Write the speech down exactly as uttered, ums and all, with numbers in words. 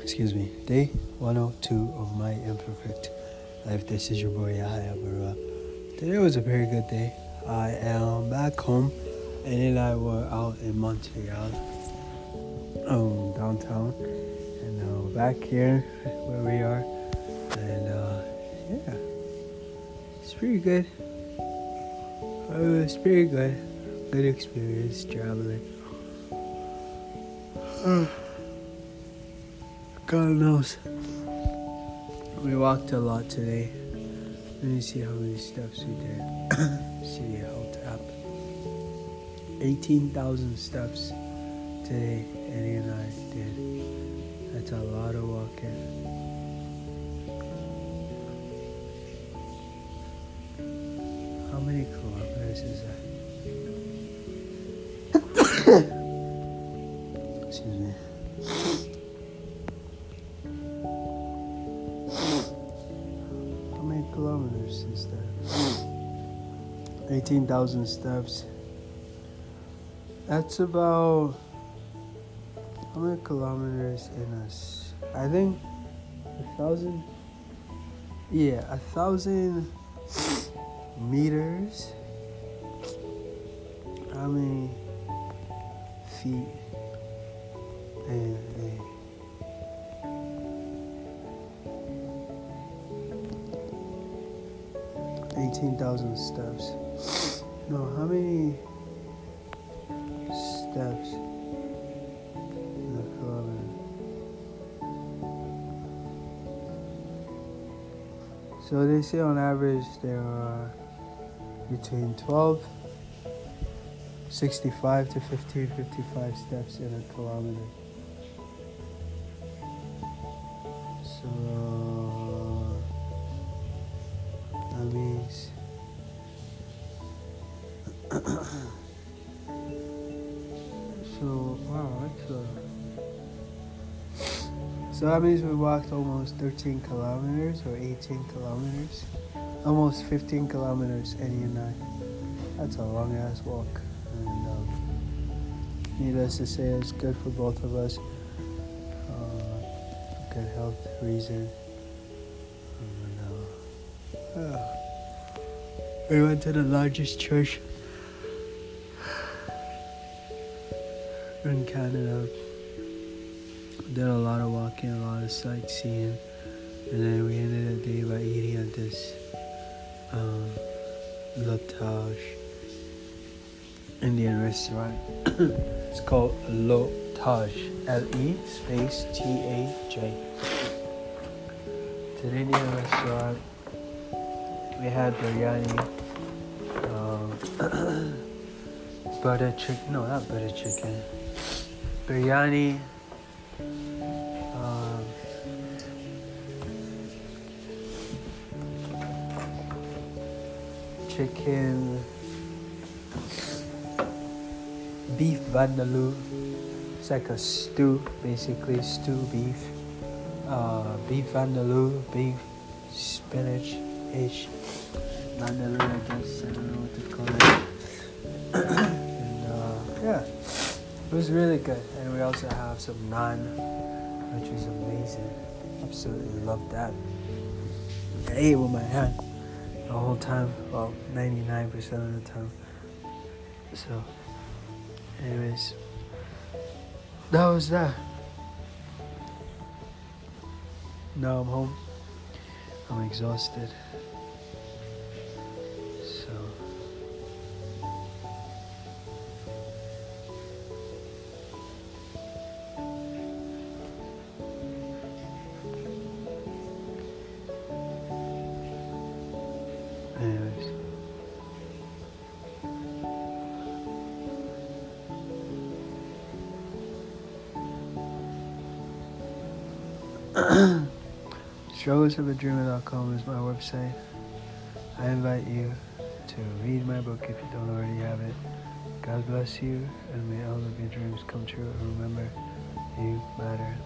Excuse me. Day one oh two of my imperfect life. This is your boy Yahaya. Uh, today was a very good day. I am back home, and then I were out in Montreal, um, downtown, and uh, back here where we are, and uh, yeah, it's pretty good. It was pretty good. Good experience traveling. Uh, God knows. We walked a lot today. Let me see how many steps we did. See how it's up. eighteen thousand steps today, Eddie and I did. That's a lot of walking. How many kilometers is that? Excuse me. How many kilometers is that? eighteen thousand steps. That's about... How many kilometers in us? I think a thousand... Yeah, a thousand meters. How many feet? And eighteen thousand steps. No, how many steps in a kilometer? So they say on average there are between twelve sixty-five to fifteen fifty-five steps in a kilometer. So, wow, that's a... So that means we walked almost thirteen kilometers or eighteen kilometers. Almost fifteen kilometers, Eddie and I. That's a long-ass walk. And um, needless to say, it's good for both of us. Uh, good health reason. And, uh, uh, we went to the largest church in Canada. Did a lot of walking, a lot of sightseeing, and then we ended the day by eating at this um, Le Taj Indian restaurant. It's called Le Taj, L E space T A J. It's an Indian restaurant. We had biryani, um, butter chicken, no not butter chicken, biryani, um, chicken, beef vindaloo, it's like a stew, basically stew beef, uh, beef vindaloo, beef spinach, ish, vindaloo I guess, I don't know what to call it. And uh, yeah, it was really good. And we also have some naan, which was amazing. Absolutely loved that. I ate with my hand the whole time, well, ninety-nine percent of the time. So, anyways, that was that. Now I'm home. I'm exhausted. So anyways. Strugglesofadreamer dot com is my website. I invite you to read my book if you don't already have it. God bless you, and may all of your dreams come true. And remember, you matter.